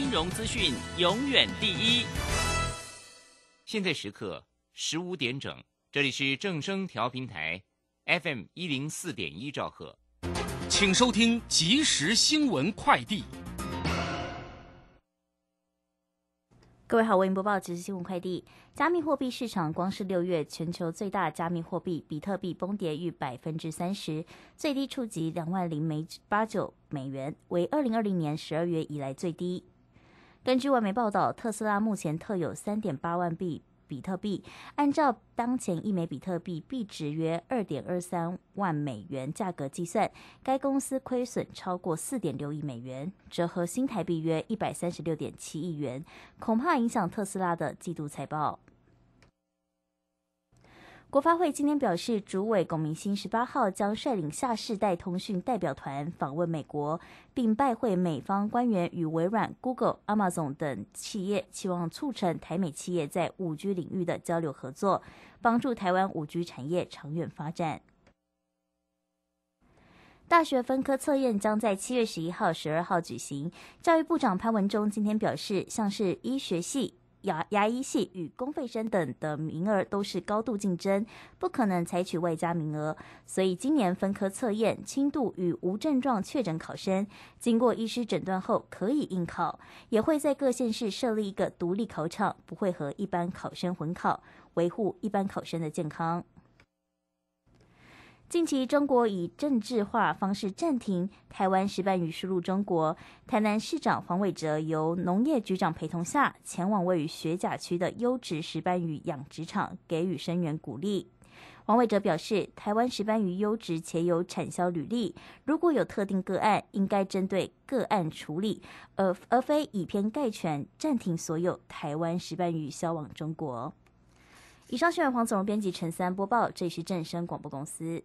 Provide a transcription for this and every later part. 金融资讯永远第一。现在时刻15点整，这里是正声调频台 FM104.1 兆赫，请收听即时新闻快递。各位好，为您播报即时新闻快递。加密货币市场光是6月，全球最大加密货币比特币崩跌逾 30%， 最低触及20,089美元，为2020年12月以来最低。根据外媒报道，特斯拉目前特有 3.8 万币比特币，按照当前一枚比特币币值约 2.23 万美元价格计算，该公司亏损超过 4.6 亿美元，折合新台币约 136.7 亿元，恐怕影响特斯拉的季度财报。国发会今天表示，主委龚明鑫18号将率领下世代通讯代表团访问美国，并拜会美方官员与微软、Google、Amazon 等企业，期望促成台美企业在 5G 领域的交流合作，帮助台湾 5G 产业长远发展。大学分科测验将在7月11号、12号举行。教育部长潘文忠今天表示，像是医学系、牙医系与公费生等的名额都是高度竞争，不可能采取外加名额，所以今年分科测验轻度与无症状确诊考生经过医师诊断后可以应考，也会在各县市设立一个独立考场，不会和一般考生混考，维护一般考生的健康。近期中国以政治化方式暂停台湾石斑鱼输入中国，台南市长黄伟哲由农业局长陪同下前往位于学甲区的优质石斑鱼养殖场给予声援鼓励。黄伟哲表示，台湾石斑鱼优质且有产销履历，如果有特定个案，应该针对个案处理，而非以偏概全暂停所有台湾石斑鱼销往中国。以上新闻黄子荣编辑，陈三播报，这里是正声广播公司。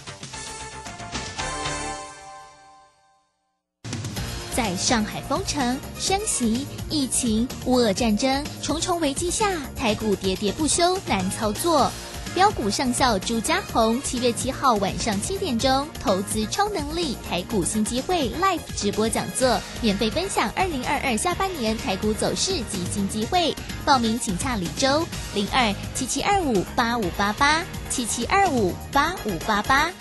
在上海封城、升息、疫情、乌俄战争重重危机下，台股喋喋不休，难操作。标股上校朱家红7月7号晚上7点钟投资超能力台股新机会 Live 直播讲座，免费分享2022下半年台股走势及新机会。报名请洽李州02-7725-8588 7725-8588。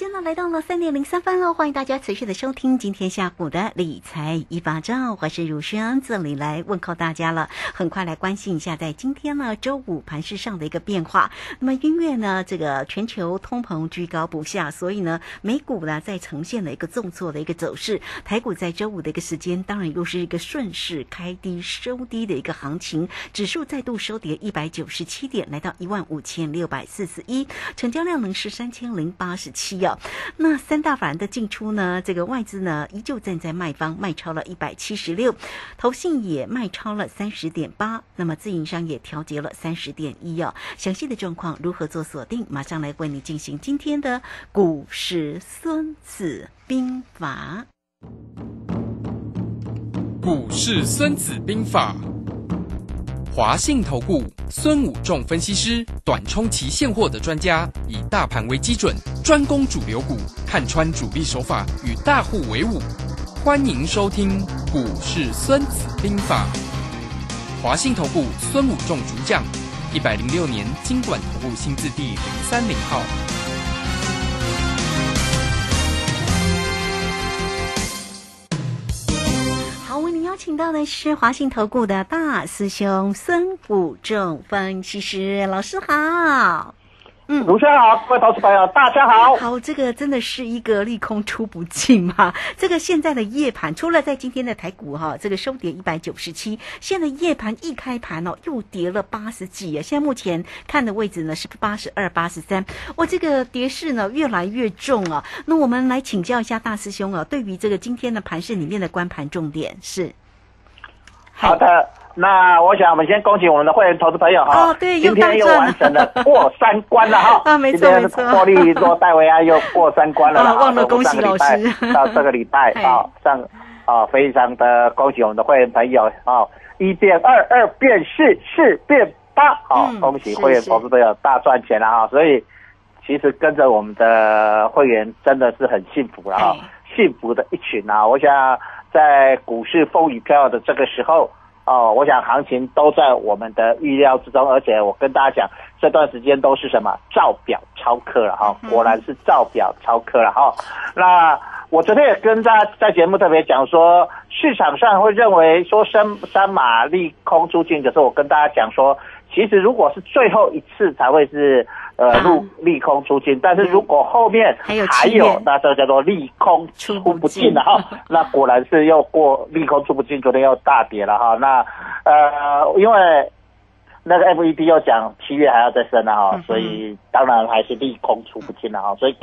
现在来到了3:03了，欢迎大家持续的收听今天下午的理财一把照，我是如轩，这里来问候大家了。很快来关心一下，在今天呢周五盘市上的一个变化。那么因为呢这个全球通膨居高不下，所以呢美股呢在呈现了一个重挫的一个走势，台股在周五的一个时间当然又是一个顺势开低收低的一个行情，指数再度收跌197点，来到15641，成交量呢是3087。那三大法人的进出呢，这个外资呢依旧站在卖方，卖超了176，投信也卖超了 30.8， 那么自营商也调节了 30.1 哦。详细的状况如何做锁定，马上来为你进行今天的股市孙子兵法。股市孙子兵法，华信投顾孙武仲分析师，短冲期现货的专家，以大盘为基准，专攻主流股，看穿主力手法，与大户为伍。欢迎收听股市孙子兵法，华信投顾孙武仲主讲，106年金管投顾新字第030号。请到的是华信投顾的大师兄孙武仲分析师，老师好。卢先生好，各位投资朋友大家好。好，这个真的是一个利空出不尽嘛。这个现在的夜盘，除了在今天的台股哈，这个收跌197，现在夜盘一开盘哦，又跌了80几啊。现在目前看的位置呢是82、83，哇，这个跌势呢越来越重啊。那我们来请教一下大师兄啊，对于这个今天的盘市里面的观盘重点是。好的。那我想我们先恭喜我们的会员投资朋友哈，哦，对，今天又完成了过三关了哈，啊，没错没错，获利做戴维安又过三关了，啊，忘了恭喜老师。到这个礼拜啊，上啊，非常的恭喜我们的会员朋友啊，1变2，2变4，4变8，啊，恭喜会员投资朋友大赚钱了啊！所以其实跟着我们的会员真的是很幸福了啊，幸福的一群啊！我想在股市风雨飘摇的这个时候。哦，我想行情都在我们的预料之中，而且我跟大家讲，这段时间都是什么照表超课了哈，果然是照表超课了哈。那我昨天也跟大家在节目特别讲说，市场上会认为说三码利空出尽，可是我跟大家讲说，其实如果是最后一次才会是利空出尽，但是如果后面还有，那这叫做利空出不尽了哈。那果然是又过利空出不尽，昨天又大跌了哈。那因为那个 FED 又讲7月还要再升了哈，所以当然还是利空出不尽了哈。所以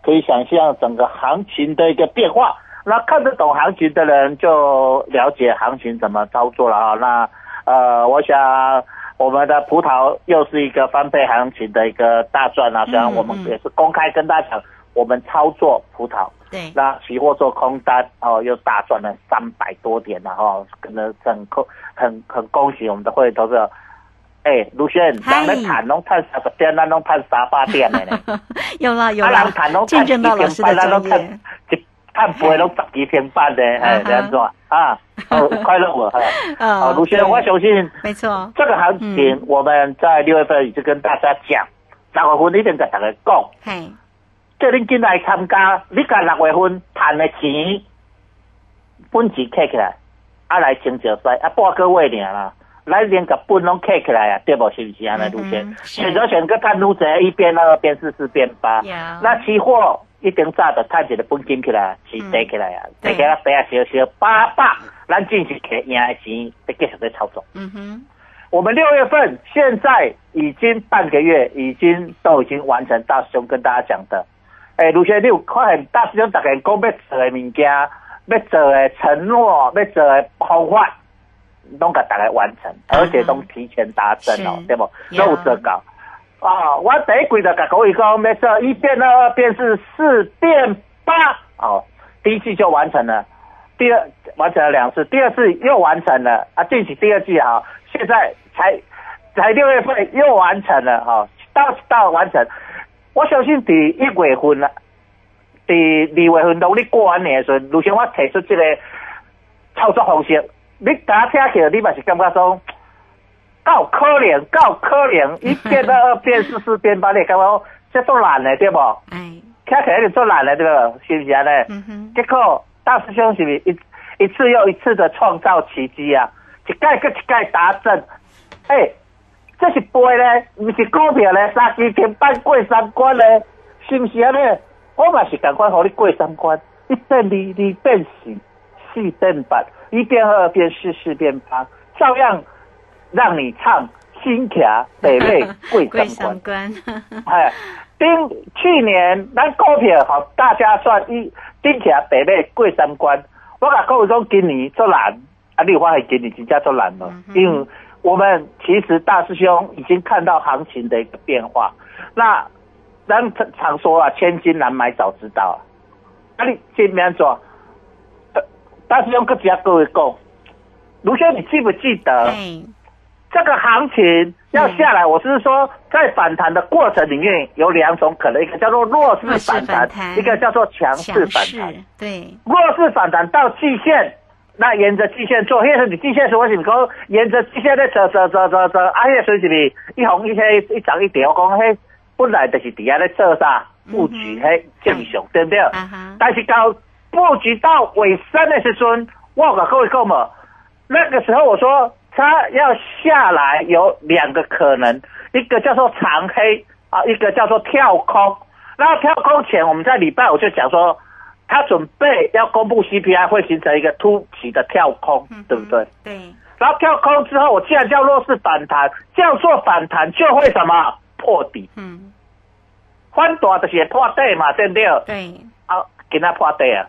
可以想象整个行情的一个变化。那看得懂行情的人就了解行情怎么操作了哈。那我想。我们的葡萄又是一个翻倍行情的一个大赚啊！虽然我们也是公开跟大家讲，我们操作葡萄，对，那期货做空单哦，又大赚了300多点了哈，真的很恭喜我们的会员投资者。哎，卢轩，咱们谈拢谈10点，咱拢谈3、8点的呢。有啦有啦，见证到老师的专业。看不会都10几天半的，哎，这样做啊，快乐我，啊，卢先生，我相信，没错，这个行情我们在6月份已经跟大家讲，6月份一定跟大家讲，系，叫恁进来参加，你甲6月份赚的钱，本钱摕起来，啊来清少税，啊半个月尔啦，来连个本拢摕起来啊，对无？是不是安尼卢先生？选择权个看卢先生1变2变4变8，那期货。一定早就赚一个本金起来，是跌起来啊，跌起来跌啊，小小800，咱进去摕赢的钱，再继续在操作。嗯哼，我们6月份现在已经半个月，已经完成大师兄跟大家讲的。哎，卢先生，你有看现大师兄大概讲要做的物件，要做的承诺，要做的方法，拢甲大家完成，而且都提前达成哦，对不？都有做到。啊，我第一季就甲各位讲，没错，1变2变4变8，哦，第一季就完成了，完成了2次，第二次又完成了啊，进行第二季啊，现在才6月份又完成了哈，到完成，我相信第1月份啦，第2月份到你过完年的时候，如像我提出这个操作方式，你大家听起来你嘛是感觉说。够可怜，1变2变4变8，你感觉这做难的对不？哎，听起来就做难的对不？是不是啊？呢，结果大师兄是不是一次又一次的创造奇迹啊？一届搁一届达阵，哎，这是杯呢，不是股票呢，3、4天半过3关呢，是不是啊？呢，我嘛是赶快和你过3关，1变2，2变4，4变8，1变2变4，4变8，照样。让你唱新卡北美贵三关，哎，去年咱股票好，大家算新卡北美贵三关。我甲各位讲，今年做难，啊，你有发现今年真正做难了，因为我们其实大师兄已经看到行情的一个变化。那咱常说啊，千金难买早知道啊。啊，你今年做，大师兄搁只甲各位讲，卢兄，你记不记得？这个行情要下来，我是说，在反弹的过程里面有2种可能，一个叫做弱势反弹，一个叫做强势反弹。对，弱势反弹到季线，那沿着季线做，因为你季线是我是讲沿着季线在走，啊，迄个是是一红一黑一涨一跌，我讲迄本来就是底下在做啥布局，迄正常对不对？但是到布局到尾声的时阵，我甲各位讲嘛，那个时候我说它要下来有两个可能，一个叫做长黑啊，一个叫做跳空。那跳空前我们在礼拜我就讲说他准备要公布 CPI 会形成一个突起的跳空，对不对？对。然后跳空之后我既然叫弱势反弹，叫做反弹就会什么破底，翻大就是破底嘛，对不对？对。啊，今天破底啊，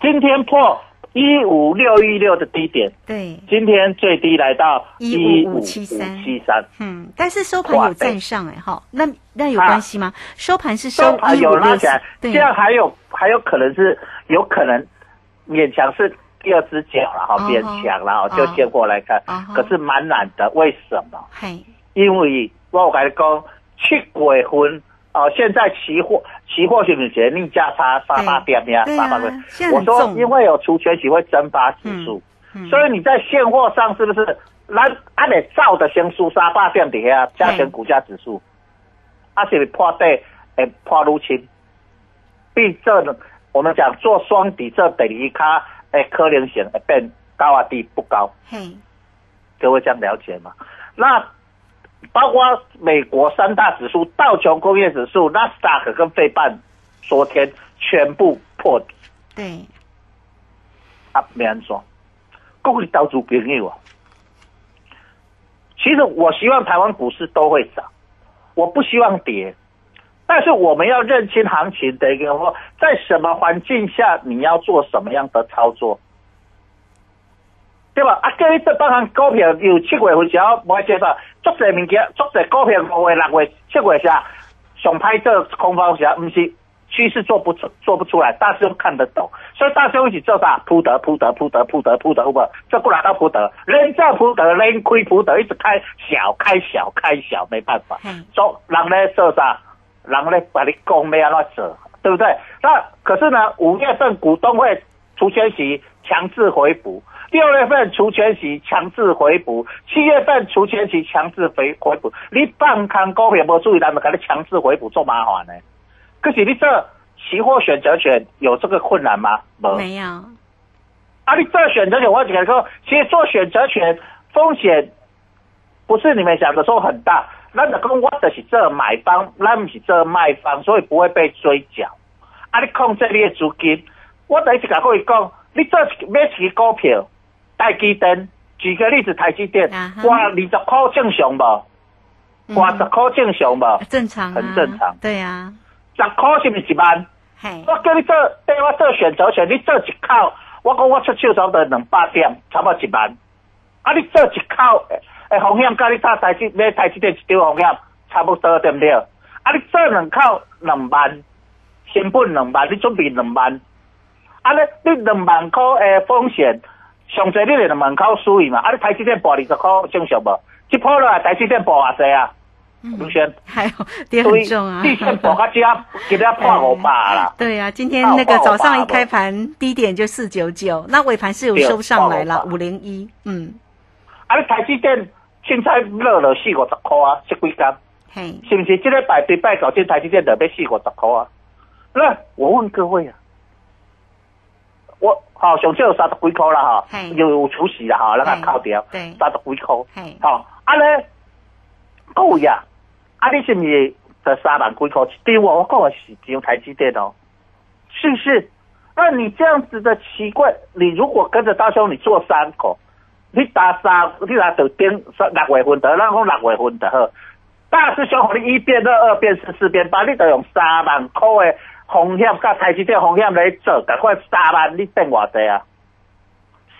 今天破15616的低点，对，今天最低来到15573，嗯，但是收盘有站上哎、欸、哈，那有关系吗？啊、收盘是收盘有拉起来，这样还有可能是有可能勉强是第二只脚了哈，勉强了就先过来看，可是蛮难的，为什么？因为我跟你说7月份。哦，现在期货是不是逆价差88点呀？88点。我说，因为有除权息会蒸发指数，所以你在现货上是不是按得照的先输88点底下加权股价指数，啊，是不是破底会破入侵？毕竟我们讲做双底这等于它诶可能性会变高啊低不高？各位这样了解吗？那。包括美国三大指数、道琼工业指数、纳斯达克跟费半，昨天全部破底。对，啊，没安说，各位投资朋友啊，其实我希望台湾股市都会涨，我不希望跌，但是我们要认清行情的一个，在什么环境下你要做什么样的操作。对吧？啊，叫你做帮人股票，由7月份时候无爱接受，足侪物件，足侪股票5月、6月、7月下想拍做空方时候，不是趋势做不出来，大师兄看得懂，所以大师兄一起做啥？铺得，这过来到铺得，连做铺得，连亏铺得，一直开小，没办法。做人咧做啥？人咧把你讲咩啊？那做，对不对？那可是呢，5月份股东会除权息强制回补。6月份除权息强制回补，7月份除权息强制回补。你放空股票无注意，他们给你强制回补，做麻烦呢。可是你这期货选择权有这个困难吗？没有。啊，你这选择权，我讲说，其实做选择权风险不是你们想的说很大。那的跟我的是这买方，那不是这卖方，所以不会被追缴。啊，你控制你的资金，我等一直甲各位讲，你做每期股票。台积电，举个例子，台积电，挂20块正常无？挂10块正常无？正常、啊，很正常。对啊，10块是不是1万？我叫你做，对我做选择权，你做1口，我讲我出手差不多200点，差不多1万。啊，你做1口，诶，风险跟你打台积电一张风险差不多，对不对？啊，你做2口2万，成本2万，你准备2万，啊，你2万块诶风险。上侪你连2万块输去嘛，啊！你台积电博20块正常无？一波落来台积电博偌济啊？卢轩，还有跌很重啊！地线博到今天破500啦。对啊，今天那个早上一开盘低点就499，那尾盘是有收上来了501。嗯，啊！你台积电凊彩落了450块啊，这几天，是不是？这个礼拜搞进台积电得要450块啊？那我问各位啊。我好，上少有30几块啦，哈，有除息啦，哈，咱啊扣掉，30几块，好，啊咧，够呀，啊你是不是得3万几块？对我讲的是只有台积电哦，是不是？那你这样子的奇怪，你如果跟着大兄你做3口，你打到顶6月份的，咱讲6月份的呵，大师兄你1变2、2变4、4变8，你得用3万块的。风险甲台积电风险来做，赶快3万，你变偌济啊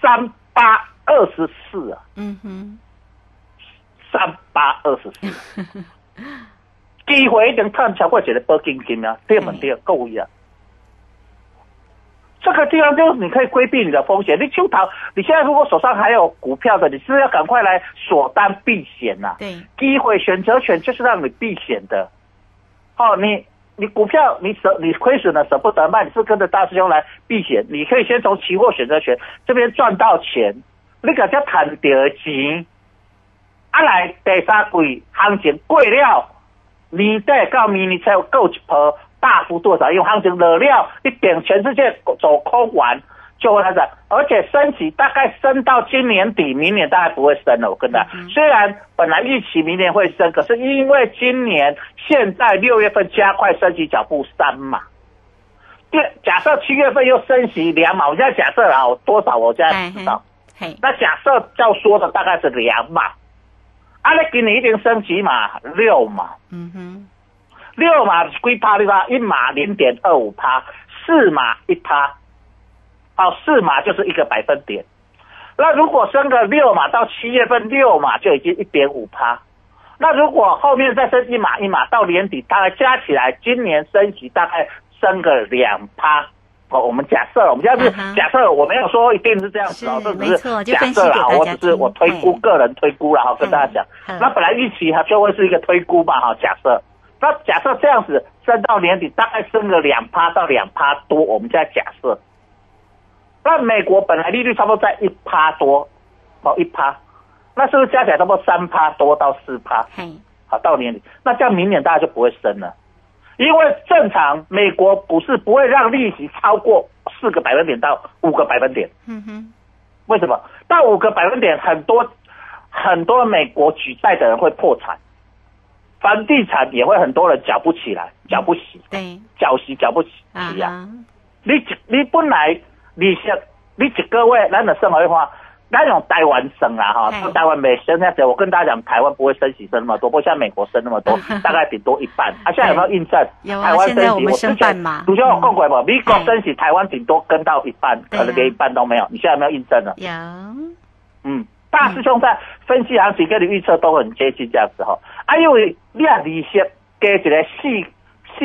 ？3824啊！嗯哼，3824，机会已经赚超过一个保证金啊！对不对？各位啊，这个地方就是你可以规避你的风险。你手头，你现在如果手上还有股票的，你是不是要赶快来锁单避险呐、啊？对，机会选择权就是让你避险的。哦，你股票你亏损了舍不得卖，你是跟着大师兄来避险。你可以先从期货选择权这边赚到钱，你个叫赚到钱。啊来第3季行情过了，年底到明年才有够一波大幅度的，因为行情落了，一定全世界走空完，就会来涨，而且升息大概升到今年底，明年大概不会升了。我跟他虽然本来预期明年会升，可是因为今年现在六月份加快升息脚步三码，假设七月份又升息两码，我现在假设啦，我多少我现在不知道。那假设要说的大概是两码，啊，那给你一定升几码？六码。嗯哼，六码归趴的话，一码0.25%，四码1%。哦，四码就是1个百分点，那如果升个六码，到七月份六码就已经1.5%，那如果后面再升一码，到年底大概加起来，今年升息大概升个2%。哦，我们假设，我们要是假设，我没有说一定是这样子哦，这只是假设啦，我只是我推估，个人推估啦，好跟大家讲。那本来预期它就会是一个推估嘛，哈，假设。那假设这样子升到年底，大概升个2%到2%多，我们现在假设。那美国本来利率差不多在1%多，哦，1%，那是不是加起来差不多3%多到4%？好，到年底，那这样明年大家就不会升了，因为正常美国不是不会让利息超过4个百分点到5个百分点。嗯哼，为什么？到5个百分点，很多美国举债的人会破产，房地产也会很多人缴不起来，缴不起呀。你本来。你一个月咱的生活的话，咱用台湾省啦哈，台湾没升那些，我跟大家讲，台湾不会升息升那么多，不像美国升那么多，大概顶多1半。啊，现在有没有印证？有啊，台湾升息现在我们升半嘛。主持人有讲过无？美国升息，台湾顶多跟到1半，可能连1半都没有。你现在有没有印证呢？有。嗯，大师兄在分析行情跟你预测都很接近这样子哈。啊，因为你啊利息加一个4%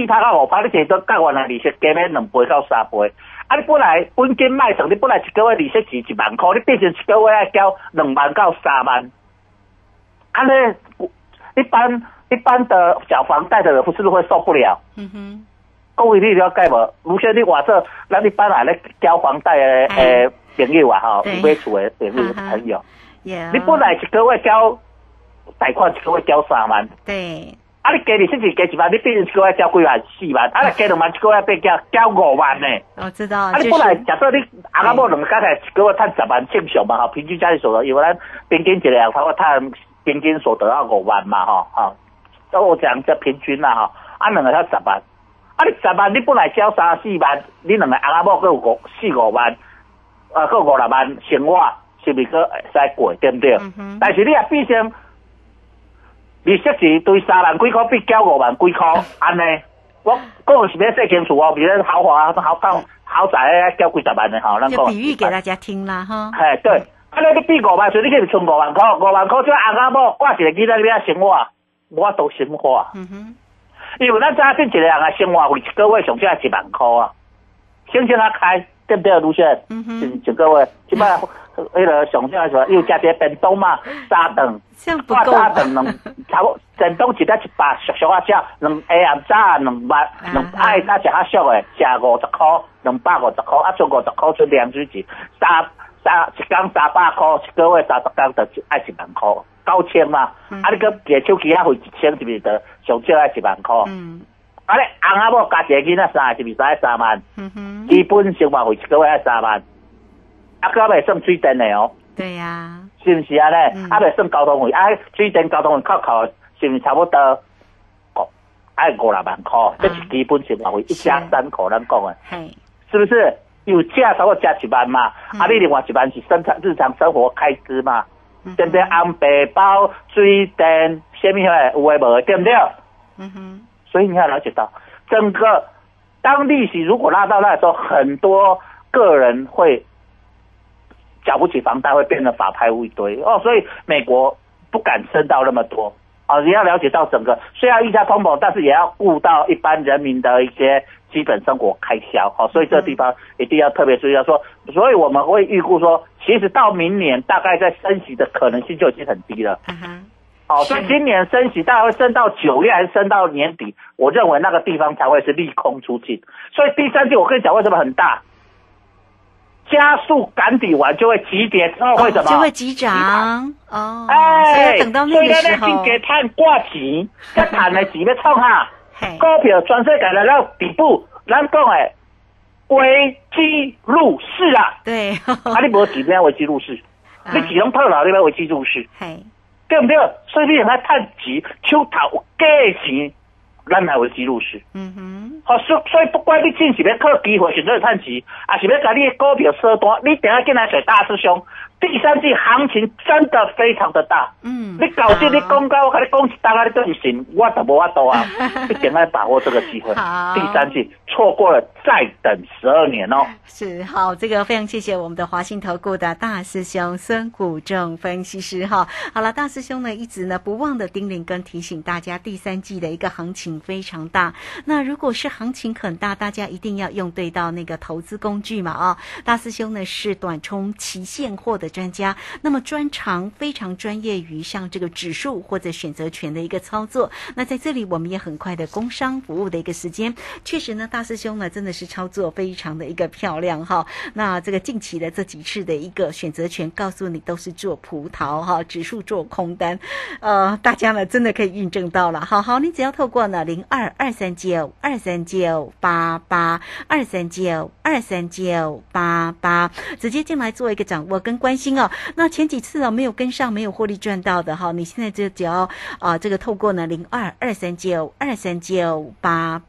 到5%，你提到台湾啊利息加了2倍到3倍。啊！你本来本金卖剩，你本来一个月利息是1万块，你变成一个月要交2万到3万。啊咧，一般的缴房贷的人是不是会受不了？嗯哼，各位你了解无？如果你话说，咱一般来咧交房贷的朋友啊，吼，买厝的朋友，你本来一个月交贷款，一个月交3万。对。啊！你加利息是加1万，你变成一个月交2万、4万，啊！加2万一个月变交5万呢。我知道。啊！你本来假设你阿拉某两家来一个月赚10万正常嘛，哈，平均家庭所得，因为咱平均一个人差不多赚平均所得要5万嘛，哈，哈。所以我讲这平均啦，哈，啊两个才10万，啊你10万你本来交3、4万，你两个阿拉某各有4、5万，各5、6万生活是咪搁会使过，对不对？嗯、但是你也必须。利息是对3万几块比交5万几块，安尼我讲是要说清楚哦，比如豪华、豪宅交几十万的吼，咱讲。就比喻给大家听啦哈。哎，对，啊，你比5万，所以你就是存5万块，5万块就阿阿某，我一个囡仔要生活，我都生活。嗯哼。因为咱早起一个人啊，生活费一个月上少1万块啊，省啊开，对不对，卢先？嗯哼。一个月，即摆。为了上少是吧？又加些便当嘛，3顿，挂3顿能差不便当一得100，小吃两下暗早200，两爱那食较俗的，食50块，250块，啊剩50块出凉水钱，一天300块，一个月30天就爱1万块，9000嘛，啊你搁个手机啊费1000是不是得上少爱1万块？啊咧，阿阿某加一个囡仔生是不是爱3万？基本生活费一个月爱3万。啊，佮袂算水电的哦。对呀。是毋是啊咧？啊，袂算交通费，啊，水电交通费扣，是毋是差不多？爱5、6万块，这是基本生活费，一家3口咱讲的。是不是？有价差不多加1万嘛？啊，你另外1万是日常生活开支嘛？对不对？红包、水电，虾米遐有诶无诶，对不对？嗯哼。所以你要了解到，整个当利息如果拉到那时候，很多个人会。缴不起房贷会变得法拍屋一堆哦，所以美国不敢升到那么多哦。你要了解到整个虽然预测通膨，但是也要顾到一般人民的一些基本生活开销哦。所以这个地方一定要特别注意。要说，所以我们会预估说，其实到明年大概在升息的可能性就已经很低了。哦，所以今年升息大概会升到9月还是升到年底？我认为那个地方才会是利空出尽。所以第三季我跟你讲为什么很大。加速赶底完就会急跌，之后会怎么？就会急涨哦。哎，等到那个时候，所以咱先加赚挂钱，加赚的钱要创下股票全世界来到底部，咱讲的危机入市啊！对，啊，你无钱变危机入市，你只能套牢，你变危机入市，对不对？所以你要趁钱，手头价钱，咱才危机入市。嗯哼，好，所以不管你真是要靠机会选择趁钱，还是要把你的股票收单，你等下进来找大师兄。第三季行情真的非常的大，嗯，你搞定你公告，我跟你讲一单啊，你都不行，我都没办法啊，一定要把握这个机会。好，第三季错过了再等12年哦。是，好，这个非常谢谢我们的华信投顾的大师兄孙谷仲分析师哈。好了，大师兄呢一直呢不忘的叮咛跟提醒大家，第三季的一个行情非常大。那如果是行情很大，大家一定要用对到那个投资工具嘛啊、哦。大师兄呢是短冲期现货的专家，那么专长非常专业于像这个指数或者选择权的一个操作。那在这里我们也很快的工商服务的一个时间，确实呢大师兄呢真的是操作非常的一个漂亮哈。那这个近期的这几次的一个选择权，告诉你都是做葡萄哈，指数做空单，大家呢真的可以印证到了。好好，你只要透过呢0223923988 23923988直接进来做一个掌握跟关心哦。那前几次没有跟上，没有获利赚到的哈，你现在就只要这个透过呢0223923988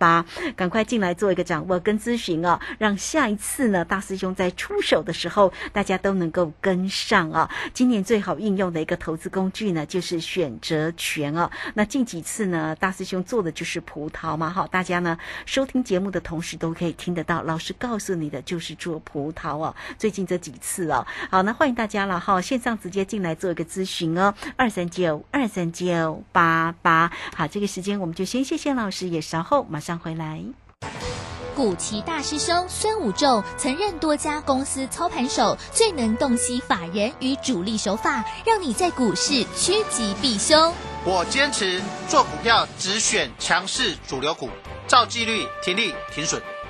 赶快进来做一个掌握跟咨询哦，让下一次呢大师兄在出手的时候，大家都能够跟上哦。今年最好运用的一个投资工具呢，就是选择权哦。那近几次呢，大师兄做的就是葡萄嘛哈，大家呢收听节目的同时都可以听得到，老师告诉你的就是做葡萄哦。最近这几次哦，好，那欢迎大家了哈，线上直接进来做一个咨询哦，239-23988。好，这个时间我们就先谢谢老师，也稍后马上回来。古奇大师兄孙武仲曾任多家公司操盘手，最能洞悉法人与主力手法，让你在股市趋吉避凶。我坚持做股票只选强势主流股，照纪律停利停损。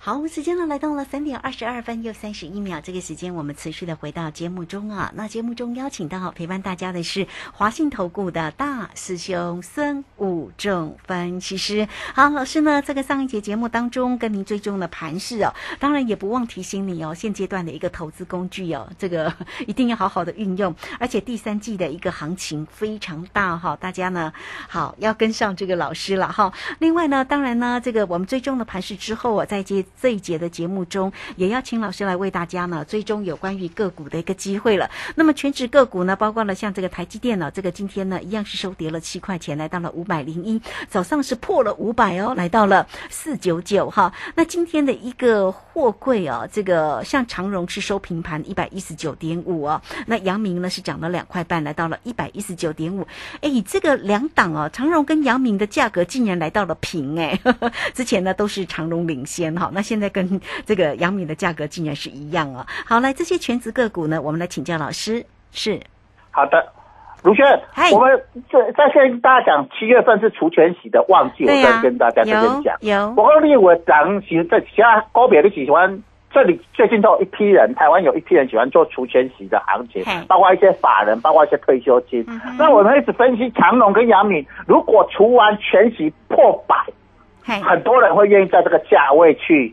好，时间呢来到了3:22又31秒，这个时间我们持续的回到节目中啊。那节目中邀请到陪伴大家的是华信投顾的大师兄孙武仲分析师。好，老师呢，这个上一节节目当中跟您追踪了盘势哦，当然也不忘提醒你哦，现阶段的一个投资工具哦，这个一定要好好的运用，而且第三季的一个行情非常大哈、哦，大家呢好要跟上这个老师了哈、哦。另外呢，当然呢，这个我们追踪了盘势之后啊，再接这一节的节目中，也要请老师来为大家呢追踪有关于个股的一个机会了。那么全指个股呢，包括了像这个台积电呢、哦，这个今天呢一样是收跌了7块钱，来到了501，早上是破了500哦，来到了499哈。那今天的一个货柜哦，这个像长荣是收平盘 119.5 哦，那阳明呢是涨了2块半，来到了 119.5。哎，这个两档哦，长荣跟阳明的价格竟然来到了平哎，之前呢都是长荣领先哈、哦，那现在跟这个阳明的价格竟然是一样哦。好，来这些全职个股呢，我们来请教老师。是，好的，卢轩，我们在现在跟大家讲，7月份是除权息的旺季，我再跟大家这边讲。有，我认为涨息在其他高别的喜欢，这里最近都有一批人，台湾有一批人喜欢做除权息的行情，包括一些法人，包括一些退休金。那我们一直分析长荣跟阳明，如果除完权息破100。很多人会愿意在这个价位去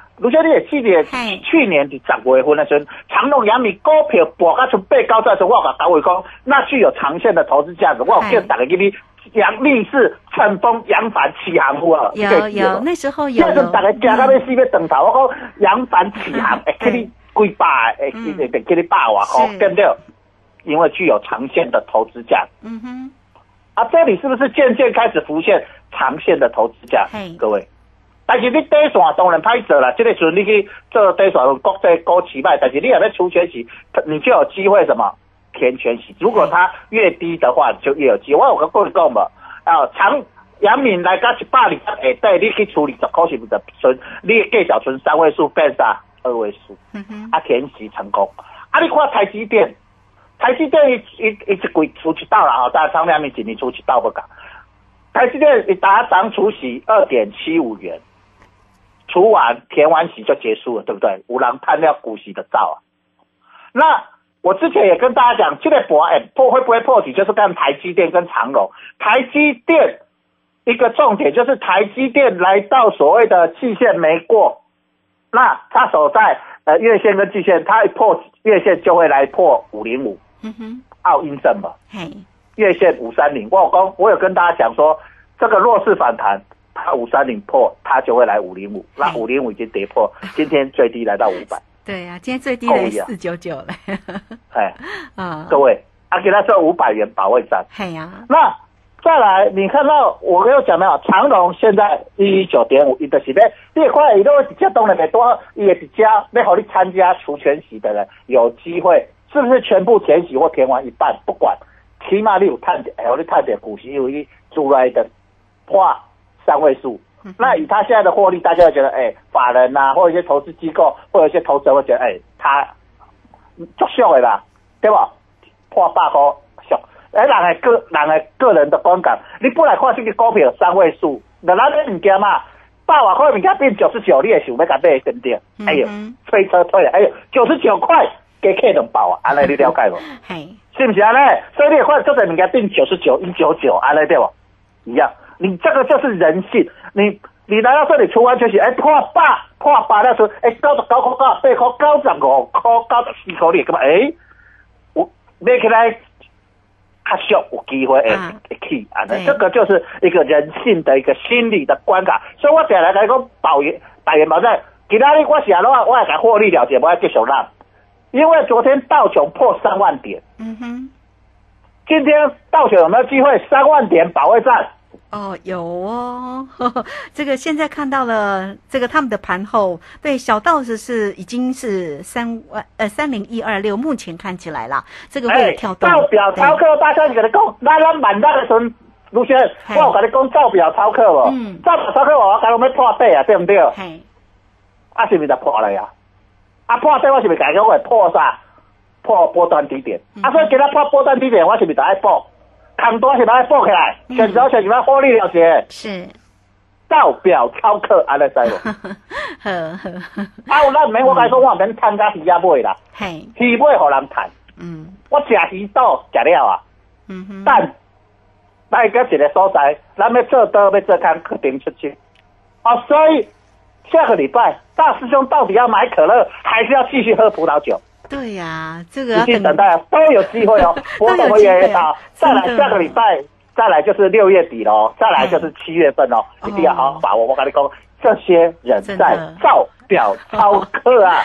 卢教练也记得去年的10月份的时候，长隆、阳明股票博到从被高价时，我甲各位讲，那具有长线的投资价值。我叫大家给你阳历史乘风扬帆起航股啊！有那时候有。那时候大家惊到要死要断头，我讲扬帆起航，给你几百，给你100万块，对不对？因为具有长线的投资价值。嗯哼。啊，这里是不是渐渐开始浮现长线的投资价值？各位。但是你短線當然歹做啦，這個時候你去做短線國際股期賣，但是你若要除權息，你就有機會什麼填權息。如果它越低的話，就越有機會。我有跟你講無，長陽明來到120下底，你去處理10股是不是存？你計小存三位數變啥二位數？填息成功。你看台積電一季除一道啦，但長陽明一年除一道不夠。台積電一打漲除息 2.75 元。除完填完息就结束了，对不对？有人判了股息的照啊。那我之前也跟大家讲，这个博会不会破底，就是看台积电跟长荣。台积电一个重点就是台积电来到所谓的季线没过，那它守在月线跟季线，它一破月线就会来破505。嗯哼，奥运证嘛，月线530。我有跟大家讲说，这个弱势反弹。它530破，它就会来505。那505已经跌破，今天最低来到500。对啊，今天最低来499了。哎、各位，给它算500元保卫战。哎呀、啊，那再来，你看到我又讲没有？长荣现在119.5，一个是咧，你看伊都一家当然没多，伊也一家要和你参加除权息的人有机会，是不是全部填息或填完一半？不管，起码你有探点，和你探点股息，因为你出来的话。三位数，那以他现在的获利，大家会觉得，法人啊，或者一些投资机构，或者一些投资者会觉得，他作秀的啦，对吧？破8块秀，人个人的观感，你本来看这个股票三位数，那咱物件嘛，8多块物件变99，你也想要甲买对不对？哎呦，推车推了，哎呦，99块给客人包啊，安尼你了解无？是不是安尼？所以你看做在物件变99，安尼对不？一样。你这个就是人性，你来到这里除完权息，破八那时候，99块、8块、95块、94块，你干嘛？我买起来，他少有机会起，这个就是一个人性的一个心理的观感。所以我常来讲，百元保证，今天我是安怎，我也该获利了结，不要继续浪，因为昨天道琼破3万点，今天道琼有没有机会3万点保卫战？有哦呵呵，这个现在看到了，这个他们的盘后对小道士是已经是30126，目前看起来啦，这个会有跳动。照表操课，大家跟你讲，咱满大的时候，卢先生，我跟你讲照表操课哦，照表操课我讲我们破底啊，对不对？是不是破了呀？破底我是不是讲我会破啥？破波段低点。所以今天破波段低点，我是不是爱破？很多是把它报起来，选择获利了结，是照表操课，安尼使无？有咱免我该说，我免趁甲鱼仔尾啦，鱼尾互人趁。我食鱼肚食了啊，但来个一个所在，咱要做多要做空，肯定出去。所以下个礼拜大师兄到底要买可乐，还是要继续喝葡萄酒？对呀，这个继续等待都有机会哦。我等会也好，再来下个礼拜，再来就是6月底喽，再来就是7月份哦，一定要好好把握。我跟你讲，这些人在造。表操课啊，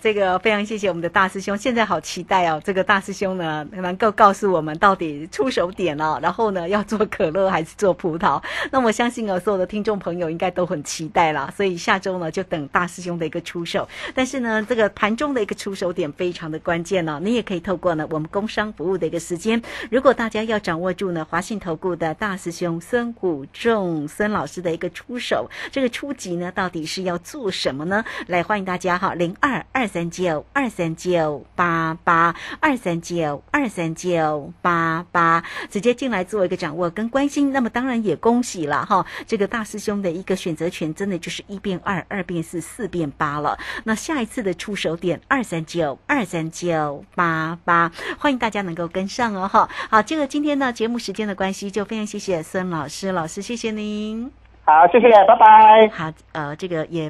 这个非常谢谢我们的大师兄，现在好期待哦。这个大师兄呢，能够告诉我们到底出手点哦，然后呢，要做可乐还是做葡萄？那我相信所有的听众朋友应该都很期待啦。所以下周呢，就等大师兄的一个出手。但是呢，这个盘中的一个出手点非常的关键哦。你也可以透过呢我们工商服务的一个时间，如果大家要掌握住呢华信投顾的大师兄孙谷仲孙老师的一个出手，这个出击呢到底是要做什么？来欢迎大家哈，0223923988，239239888，直接进来做一个掌握跟关心。那么当然也恭喜了哈，这个大师兄的一个选择权真的就是1变2，2变4，4变8了。那下一次的出手点239239888，欢迎大家能够跟上哦哈。好，这个今天呢节目时间的关系，就非常谢谢孙老师，谢谢您。好，谢谢，拜拜。好，这个也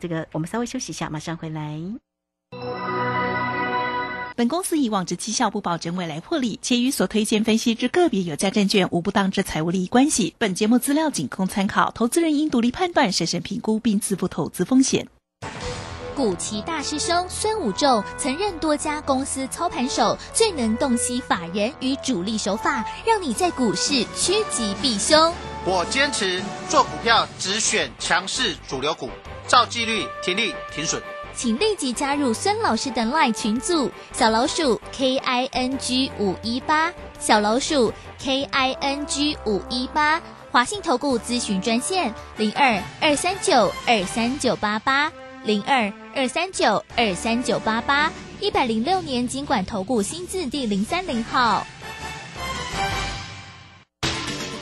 这个我们稍微休息一下，马上回来。本公司以往之绩效不保证未来获利，且与所推荐分析之个别有价证券无不当之财务利益关系。本节目资料仅供参考，投资人应独立判断、审慎评估并自负投资风险。古奇大师兄孙武仲曾任多家公司操盘手，最能洞悉法人与主力手法，让你在股市趋吉避凶。我坚持做股票只选强势主流股，照纪律停利停损。请立即加入孙老师的 LINE 群组，小老鼠 KING518， 小老鼠 KING518， 华信投顾咨询专线02-239-23988， 02-239-23988， 106年金管投顾新字第030号。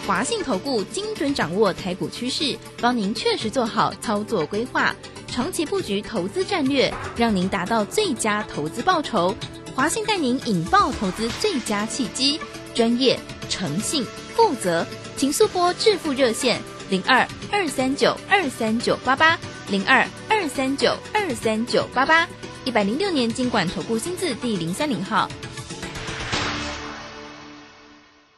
华信投顾精准掌握台股趋势，帮您确实做好操作规划，长期布局投资战略，让您达到最佳投资报酬。华信带您引爆投资最佳契机，专业、诚信、负责，请速拨致富热线02-239-23988，02-239-23988，106年金管投顾新字第030号。